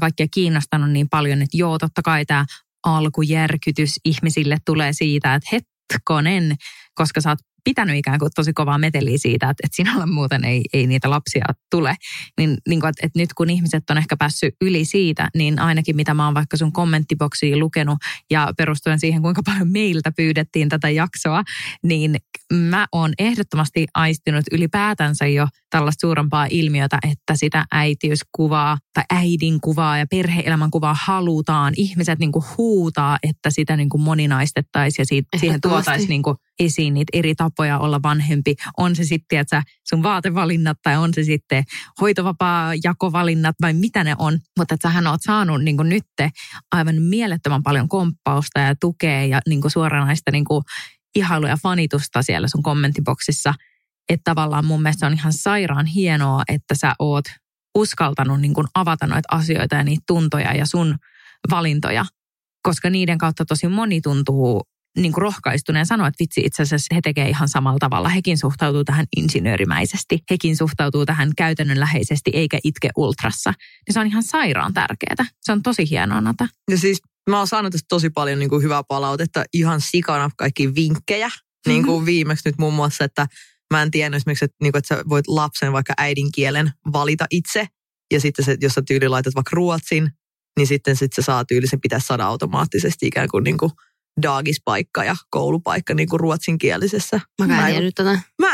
kaikkia kiinnostanut niin paljon, että joo, totta kai tämä alkujärkytys ihmisille tulee siitä, että hetkonen, koska sä oot pitänyt ikään kuin tosi kovaa meteliä siitä, että sinällä muuten ei niitä lapsia tule. Niin että nyt kun ihmiset on ehkä päässyt yli siitä, niin ainakin mitä mä oon vaikka sun kommenttiboksiin lukenut ja perustuen siihen, kuinka paljon meiltä pyydettiin tätä jaksoa, niin mä oon ehdottomasti aistinut ylipäätänsä jo tällaista suurempaa ilmiötä, että sitä äitiyskuvaa tai äidin kuvaa ja perhe-elämän kuvaa halutaan. Ihmiset niin kuin huutaa, että sitä niin kuin moninaistettaisiin ja siihen tuotaisiin niin kuin esiin niitä eri tapoja olla vanhempi. On se sitten, että sun vaatevalinnat tai on se sitten hoitovapaa-jakovalinnat vai mitä ne on. Mutta että sähän oot saanut niin kuin nyt aivan mielettömän paljon komppausta ja tukea ja niin kuin suoranaista niin kuin ihailu ja fanitusta siellä sun kommenttiboksissa. Että tavallaan mun mielestä on ihan sairaan hienoa, että sä oot uskaltanut niin kuin avata noita asioita ja niitä tuntoja ja sun valintoja. Koska niiden kautta tosi moni tuntuu niin kuin rohkaistuneen sanoa, että vitsi, itse asiassa he tekee ihan samalla tavalla. Hekin suhtautuu tähän insinöörimäisesti. Hekin suhtautuu tähän käytännönläheisesti eikä itke ultrassa. Ja se on ihan sairaan tärkeää. Se on tosi hienoa, Nata. Ja siis Mä oon saanut tästä tosi paljon niin kuin hyvää palautetta, ihan sikana kaikki vinkkejä. Niin kuin viimeksi nyt muun muassa, että mä en tiennyt esimerkiksi, että, niin kuin, että sä voit lapsen vaikka äidinkielen valita itse. Ja sitten se, jos sä tyyli laitat vaikka ruotsin, niin sitten se saa tyyli, sen pitäisi saada automaattisesti ikään kuin niinku daagispaikka ja koulupaikka niinku ruotsinkielisessä. Mä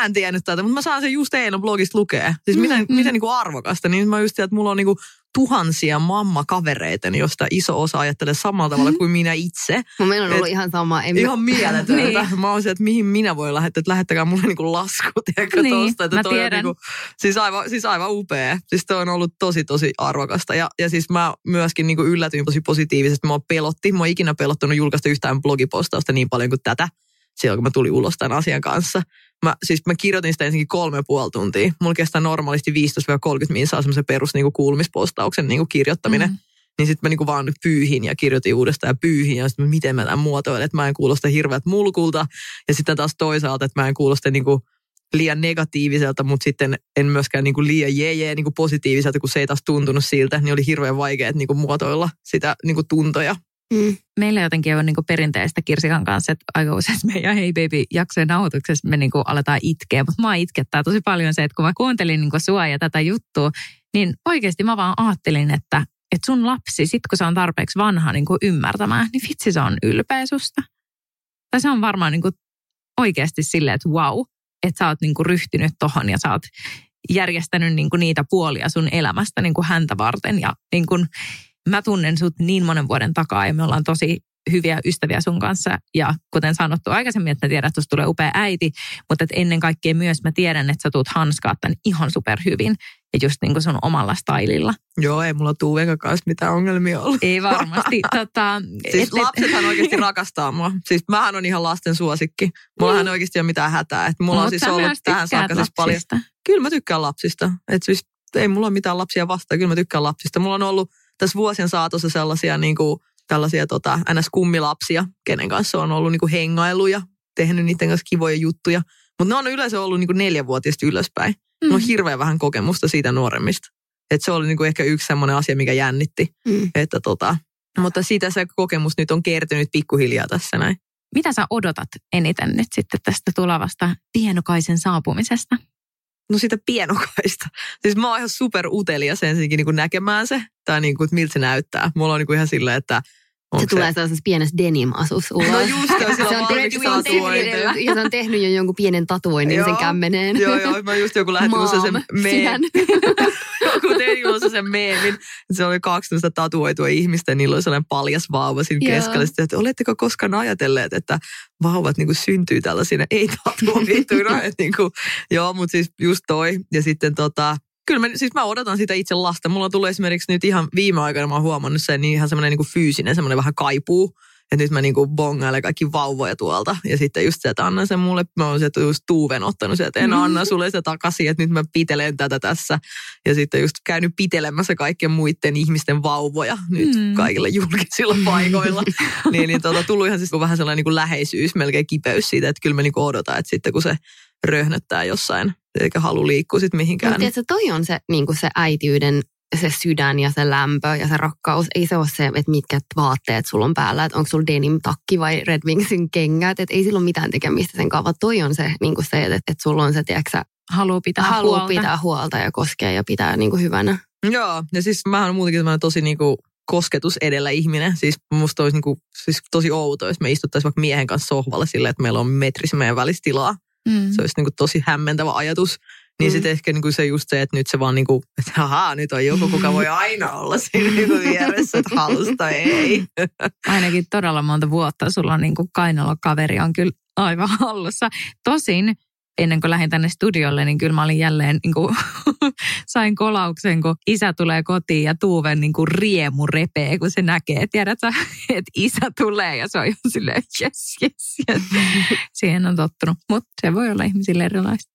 en tiennyt tätä, mutta mä saan sen just eilen blogista lukea. Siis miten niinku arvokasta, niin mä just tiedän, että mulla on niinku tuhansia mammakavereita, josta iso osa ajattelee samalla tavalla kuin minä itse. Meillä on ollut ihan sama. Ihan mieletöntä. Niin. Mä oon se, että mihin minä voin lähettää, että lähettäkää mulle niinku lasku, tiedätkö niin, tosta. Että mä tiedän. Niinku, siis aivan upea. Siis toi on ollut tosi, tosi arvokasta. Ja siis mä myöskin niinku yllätyin tosi positiivisesti. Mä oon ikinä pelottanut julkaista yhtään blogipostausta niin paljon kuin tätä. Silloin kun mä tulin ulos tämän asian kanssa. Mä kirjoitin sitä ensinnäkin 3,5 tuntia. Mulla kestää normaalisti 15-30 minsaa semmoisen perus niinku kuulumispostauksen niinku kirjoittaminen. Niin sit mä niinku vaan pyyhin ja kirjoitin uudestaan ja pyyhin. Ja sit miten mä tämän muotoilen, että mä en kuulosta hirveät mulkulta. Ja sitten taas toisaalta, että mä en kuulosta niinku liian negatiiviselta, mutta sitten en myöskään niinku liian niinku positiiviselta, kun se ei taas tuntunut siltä. Niin oli hirveän vaikea niinku muotoilla sitä niinku tuntoja. Meillä jotenkin on niinku perinteistä Kirsikan kanssa, että aika usein meidän Hey Baby-jaksojen nauhoituksessa me niinku aletaan itkeä. Mutta mua itkettää tosi paljon se, että kun mä kuuntelin niinku sua ja tätä juttua, niin oikeasti mä vaan ajattelin, että sun lapsi, sit kun se on tarpeeksi vanha niinku ymmärtämään, niin vitsi se on ylpeä susta. Tai se on varmaan niinku oikeasti silleen, että wow, että sä oot niinku ryhtynyt tohon ja sä oot järjestänyt niinku niitä puolia sun elämästä niinku häntä varten ja niinku... Mä tunnen sut niin monen vuoden takaa ja me ollaan tosi hyviä ystäviä sun kanssa. Ja kuten sanottu aikaisemmin, että mä tiedän, että susta tulee upea äiti, mutta et ennen kaikkea myös mä tiedän, että sä tuut hanskaa tän ihan superhyvin. Ja just niin kuin sun omalla stylilla. Joo, ei mulla tuu eikä kanssa mitään ongelmia ollut. Ei varmasti. Siis lapsethan oikeasti rakastaa mua. Siis mähän on ihan lasten suosikki. Mullahan oikeasti ei ole mitään hätää. Et mulla on siis ollut tähän saakka siis paljon. Kyllä mä tykkään lapsista. Et siis ei mulla ole mitään lapsia vastaan. Kyllä mä tykkään lapsista. Mulla on ollut tässä vuosien saatossa sellaisia niin kuin, tällaisia NS-kummilapsia, kenen kanssa on ollut niin kuin hengailuja, tehnyt niiden kanssa kivoja juttuja. Mutta ne on yleensä ollut niin kuin 4-vuotiaista ylöspäin. Ne on hirveän vähän kokemusta siitä nuoremmista. Et se oli niin kuin ehkä yksi sellainen asia, mikä jännitti. Että mutta siitä se kokemus nyt on kertynyt pikkuhiljaa tässä näin. Mitä sä odotat eniten nyt sitten tästä tulevasta pienokaisen saapumisesta? No sitä pienokaista. Siis mä oon ihan superutelias ensinnäkin niin kuin näkemään se, tai niin kuin, että miltä se näyttää. Mulla on niin kuin ihan silleen, että... Se tulee sellaisessa pienessä denim-asussa ulos. No just, se on tehnyt, ja se on tehnyt jo jonkun pienen tatuoinnin sen kämmeneen. Joo, mä just joku lähti musta sen meemin. Joku tein musta sen meemin. Se oli 12 tatuoitua ihmistä, niillä oli sellainen paljas vauva siinä keskellä. Sitten, että oletteko koskaan ajatelleet, että vauvat niin kuin syntyy tällaisina ei-tatuoituina. Niin joo, mutta siis just toi. Ja sitten kyllä mä odotan sitä itse lasta. Mulla tulee esimerkiksi nyt ihan viime aikoina, mä oon huomannut sen, niin ihan semmoinen niin kuin fyysinen, semmoinen vähän kaipuu. Että nyt mä niin kuin bongailen kaikki vauvoja tuolta. Ja sitten just se, että anna sen mulle. Mä oon sieltä just tuuven ottanut se, että en anna sulle sitä takaisin, että nyt mä pitelen tätä tässä. Ja sitten just käynyt pitelemässä kaikkien muiden ihmisten vauvoja nyt kaikilla julkisilla paikoilla. Tullut ihan siis vähän sellainen niin kuin läheisyys, melkein kipeys siitä, että kyllä mä niin kuin odotan, että sitten kun se röhnöttää jossain, eikä halua liikkua sitten mihinkään. Mutta tiedätkö, toi on se, niin kuin se äitiyden, se sydän ja se lämpö ja se rakkaus. Ei se ole se, että mitkä vaatteet sulla on päällä, että onko sulla denim-takki vai Red Wingsin kengät, että ei sillä ole mitään tekemistä sen kanssa. Toi on se, niin kuin se että sulla on se, tiedätkö, haluaa pitää huolta ja koskea ja pitää niin kuin hyvänä. Joo, ja siis mä oon muutenkin tosi niin kuin kosketus edellä ihminen. Siis musta olisi niin kuin, siis tosi outo, jos me istuttaisiin vaikka miehen kanssa sohvalla silleen, että meillä on metrissä meidän välissä tilaa. Se olisi niin kuin tosi hämmentävä ajatus. Niin sitten ehkä niin kuin se just se, että nyt se vaan niin kuin, että ahaa, nyt on joku, kuka voi aina olla siinä niin kuin vieressä, että halusta ei. Ainakin todella monta vuotta sulla on niin kuin kainalokaveri on kyllä aivan hallussa. Tosin ennen kuin lähdin tänne studiolle, niin kyllä mä olin jälleen, niin kuin, sain kolauksen, kun isä tulee kotiin ja Tuuven niin kuin riemu repee, kun se näkee, tiedätkö, että isä tulee ja se on jo silleen, yes. Siihen on tottunut, mutta se voi olla ihmisille erilaista.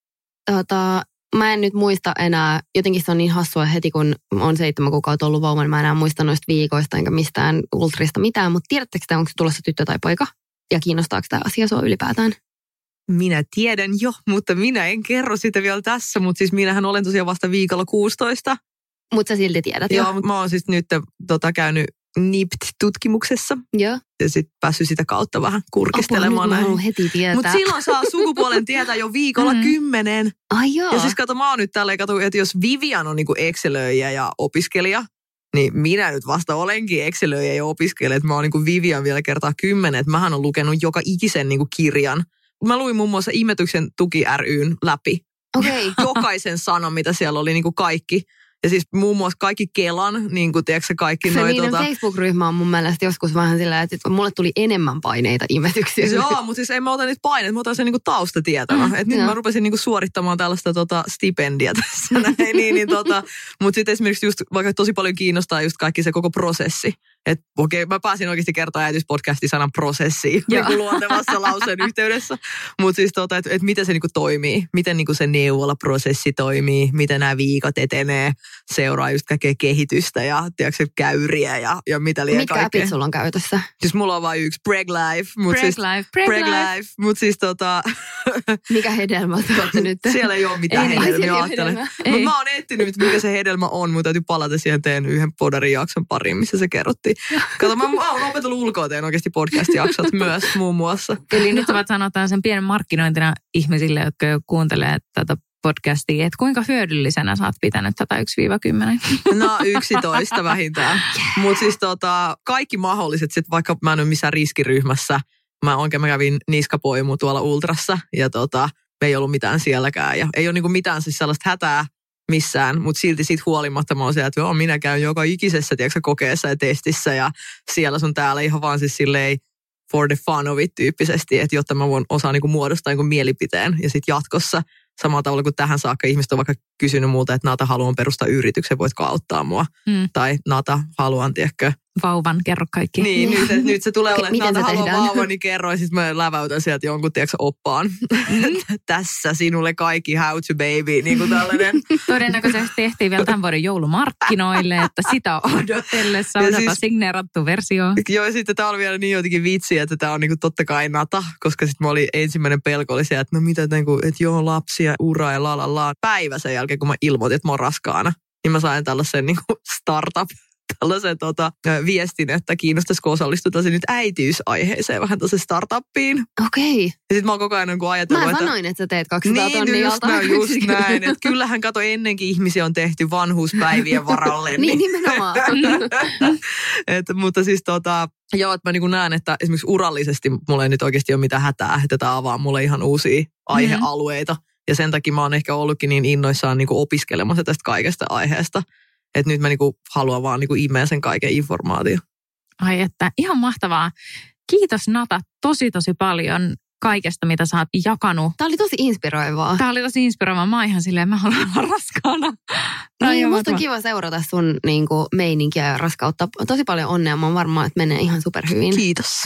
Mä en nyt muista enää, jotenkin se on niin hassua heti, kun on 7 kuukautta ollut vauvan, mä enää muista noista viikoista enkä mistään ultrista mitään, mutta tiedättekö sitä, onko se tulossa tyttö tai poika ja kiinnostaako tämä asia sua ylipäätään? Minä tiedän jo, mutta minä en kerro sitä vielä tässä, mutta siis minähän olen tosiaan vasta viikolla 16. Mutta sä silti tiedät. Joo, mä oon siis nyt käynyt NIPT-tutkimuksessa. Joo. Ja sitten päässyt sitä kautta vähän kurkistelemaan. Mutta silloin saa sukupuolen tietää jo viikolla 10. Ai joo. Ja siis kato, mä oon nyt tälleen, että jos Vivian on niinku excelöijä ja opiskelija, niin minä nyt vasta olenkin excelöijä ja opiskelija. Että mä oon niinku Vivian vielä kertaa 10. Että mähän on lukenut joka ikisen niinku kirjan. Mä luin muun muassa Ihmetyksen tuki ry:n läpi. Okei. Okay. Jokaisen sanan, mitä siellä oli, niinku kaikki. Ja siis muun muassa kaikki Kelan, niin kuin tiedätkö kaikki se noita... Se niiden Facebook-ryhmä on mun mielestä joskus vähän sillä, että mulle tuli enemmän paineita ihmetyksiä. Joo, mutta siis en mä ota niitä paineita, mä otan sen niin kuin taustatietona. Että nyt mä rupesin niin kuin suorittamaan tällaista stipendiä tässä näin. Mutta sitten esimerkiksi just, vaikka tosi paljon kiinnostaa just kaikki se koko prosessi. Että okei, mä pääsin oikeasti kertoa äitiyspodcastin sanan prosessiin niin luontevassa lauseen yhteydessä. Mutta siis että miten se niinku toimii, miten niinku se neuvolaprosessi toimii, miten nämä viikot etenee, seuraa just kaikkea kehitystä ja tiedätkö, käyriä ja mitä liian kaikkea. Mitkä appit sulla on käytössä? Siis mulla on vain yksi, Break Life. Break Life. Mut siis Mikä hedelmä tuotte nyt? Siellä ei ole mitään hedelmiä, ajattelen. Mutta mä oon etsinyt, mikä se hedelmä on. Mun täytyy palata siihen teidän yhden podarin jakson pariin, missä se kerrottiin. Kato, mä oon opetellut ulkoa teidän oikeasti podcast-jaksot myös muun muassa. Eli nyt voit sanoa sen pienen markkinointina ihmisille, jotka jo kuuntelee tätä podcastia, että kuinka hyödyllisenä sä oot pitänyt tätä 1-10? No 11 vähintään. Yeah. Mutta siis kaikki mahdolliset, sit vaikka mä en ole missään riskiryhmässä, mä kävin niskapoimu tuolla Ultrassa ja me ei ollut mitään sielläkään ja ei ole niinku mitään siis sellaista hätää missään, mutta silti siitä huolimatta mä oon siellä, että minä käyn joka ikisessä kokeessa ja testissä ja siellä sun täällä ihan vaan siis silleen for the fun of it tyyppisesti, että jotta mä voin osaa niinku muodostaa niinku mielipiteen ja sitten jatkossa samalla tavalla kuin tähän saakka ihmiset on vaikka kysynyt multa, että Nata, haluan perustaa yrityksen, voitko auttaa mua? Tai Nata, haluan, tiedätkö? Vauvan, kerro kaikki. Niin, nyt se tulee olemaan, että Nata, haluan vauvan, niin kerro. Ja sitten mä läväytän sieltä jonkun, tiedätkö, oppaan. Tässä sinulle kaikki, how to baby, niin kuin tällainen. Todennäköisesti tehtiin vielä tämän vuoden joulumarkkinoille, että sitä odotellessa on siis, signeerattu versio. Joo, ja sitten tämä oli vielä niin jotenkin vitsi, että tämä on niin kuin totta kai Nata, koska sitten mä olin ensimmäinen pelko oli se, että no mitä, että joo, lapsi. Ja ura ja lalalaa. Päivä sen jälkeen, kun mä ilmoitin, että mä oon raskaana, niin mä sain tällaisen niin kuin startup, tällaisen viestin, että kiinnostaisiko osallistutaan se nyt äitiysaiheeseen vähän tuossa startuppiin. Okei. Ja sit mä oon koko ajan kun ajatellut, että... Mä sanoin, että sä teet 200 tonnia jolta. Niin, just näin. Että kyllähän kato ennenkin ihmisiä on tehty vanhuuspäivien varalle. Niin nimenomaan. Mutta siis joo, että mä niin näen, että esimerkiksi urallisesti mulla ei nyt oikeasti ole mitään hätää, että tää avaa mulle ihan uusia aihealueita. Ja sen takia mä oon ehkä ollutkin niin innoissaan niin kuin opiskelemassa tästä kaikesta aiheesta. Että nyt mä niin kuin haluan vaan niin kuin imeä sen kaiken informaatio. Ai että, ihan mahtavaa. Kiitos Nata tosi paljon kaikesta, mitä sä oot jakanut. Tää oli tosi inspiroivaa. Mä oon ihan silleen, mä haluan olla raskaana. Niin, musta on kiva seurata sun niin kuin meininkiä ja raskautta. Tosi paljon onnea. Mä oon varma, että menee ihan superhyvin. Kiitos.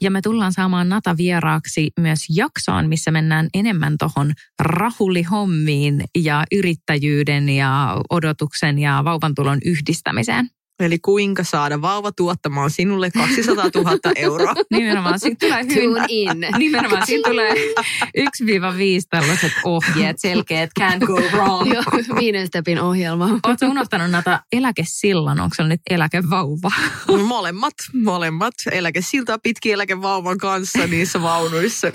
Ja me tullaan saamaan Nata vieraaksi myös jaksoon, missä mennään enemmän tohon rahulihommiin ja yrittäjyyden ja odotuksen ja vauvantulon yhdistämiseen. Eli kuinka saada vauva tuottamaan sinulle 200 000 euroa. Nimenomaan siitä tulee Nimenomaan siitä tulee 1-5 tällaiset ohjeet, selkeät, can't go wrong. Joo, 5 stepin ohjelma. Oletko unohtanut Nata eläkesillan? Onko se nyt eläkevauva? Molemmat. Eläkesiltaa pitkin eläkevauvan kanssa niissä vaunuissa.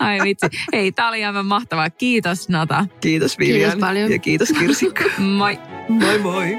Ai vitsi. Hei, tää oli aivan mahtavaa. Kiitos Nata. Kiitos Vivian. Kiitos paljon. Ja kiitos Kirsikka. Moi. Moi moi.